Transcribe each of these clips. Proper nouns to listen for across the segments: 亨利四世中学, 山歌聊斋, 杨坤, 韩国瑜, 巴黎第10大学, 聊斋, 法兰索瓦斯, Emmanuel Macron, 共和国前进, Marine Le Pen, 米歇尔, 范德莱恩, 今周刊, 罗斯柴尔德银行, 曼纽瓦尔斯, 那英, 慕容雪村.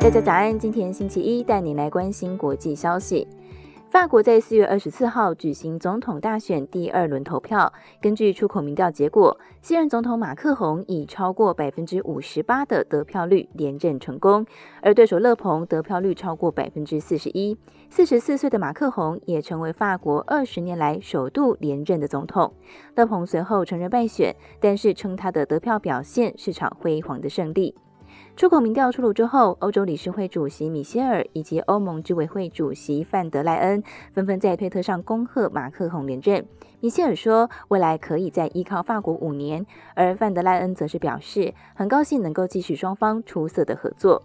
大家早安，今天星期一，带你来关心国际消息。法国在4月24号举行总统大选第二轮投票，根据出口民调结果，现任总统马克宏以超过 58% 的得票率连任成功，而对手勒彭得票率超过 41%。 44岁的马克宏也成为法国20年来首度连任的总统。勒彭随后承认败选，但是称他的得票表现是场辉煌的胜利。出口民调出炉之后，欧洲理事会主席米歇尔以及欧盟执委会主席范德莱恩纷纷在推特上恭贺马克宏连任。米歇尔说，未来可以再依靠法国5年，而范德莱恩则是表示，很高兴能够继续双方出色的合作。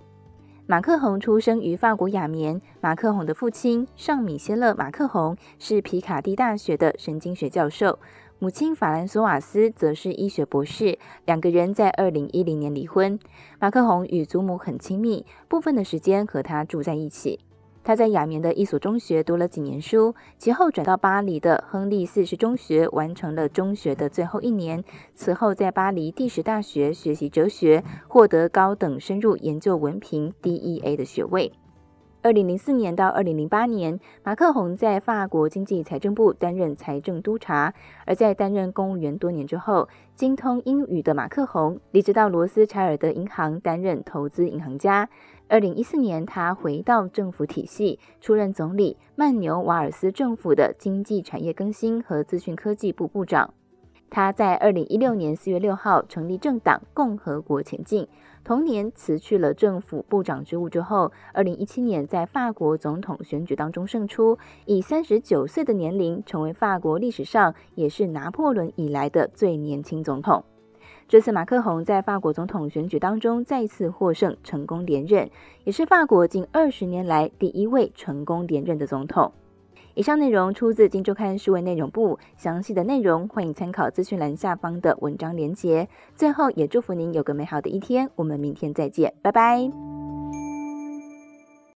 马克宏出生于法国雅眠，马克宏的父亲尚米歇勒·马克宏是皮卡迪大学的神经学教授，母亲法兰索瓦斯则是医学博士，两个人在2010年离婚。马克宏与祖母很亲密，部分的时间和他住在一起。他在雅眠的一所中学读了几年书，其后转到巴黎的亨利四世中学，完成了中学的最后一年。此后在巴黎第10大学学习哲学，获得高等深入研究文凭 DEA 的学位。2004年到2008年，马克宏在法国经济财政部担任财政督察，而在担任公务员多年之后，精通英语的马克宏离职到罗斯柴尔德银行担任投资银行家。2014年，他回到政府体系，出任总理曼纽瓦尔斯政府的经济产业更新和资讯科技部部长。他在2016年4月6号成立政党共和国前进，同年辞去了政府部长职务之后，2017年在法国总统选举当中胜出，以39岁的年龄成为法国历史上也是拿破仑以来的最年轻总统。这次马克宏在法国总统选举当中再次获胜，成功连任，也是法国近20年来第一位成功连任的总统。以上内容出自《今周刊》数位内容部，详细的内容欢迎参考资讯栏下方的文章连结。最后也祝福您有个美好的一天，我们明天再见，拜拜。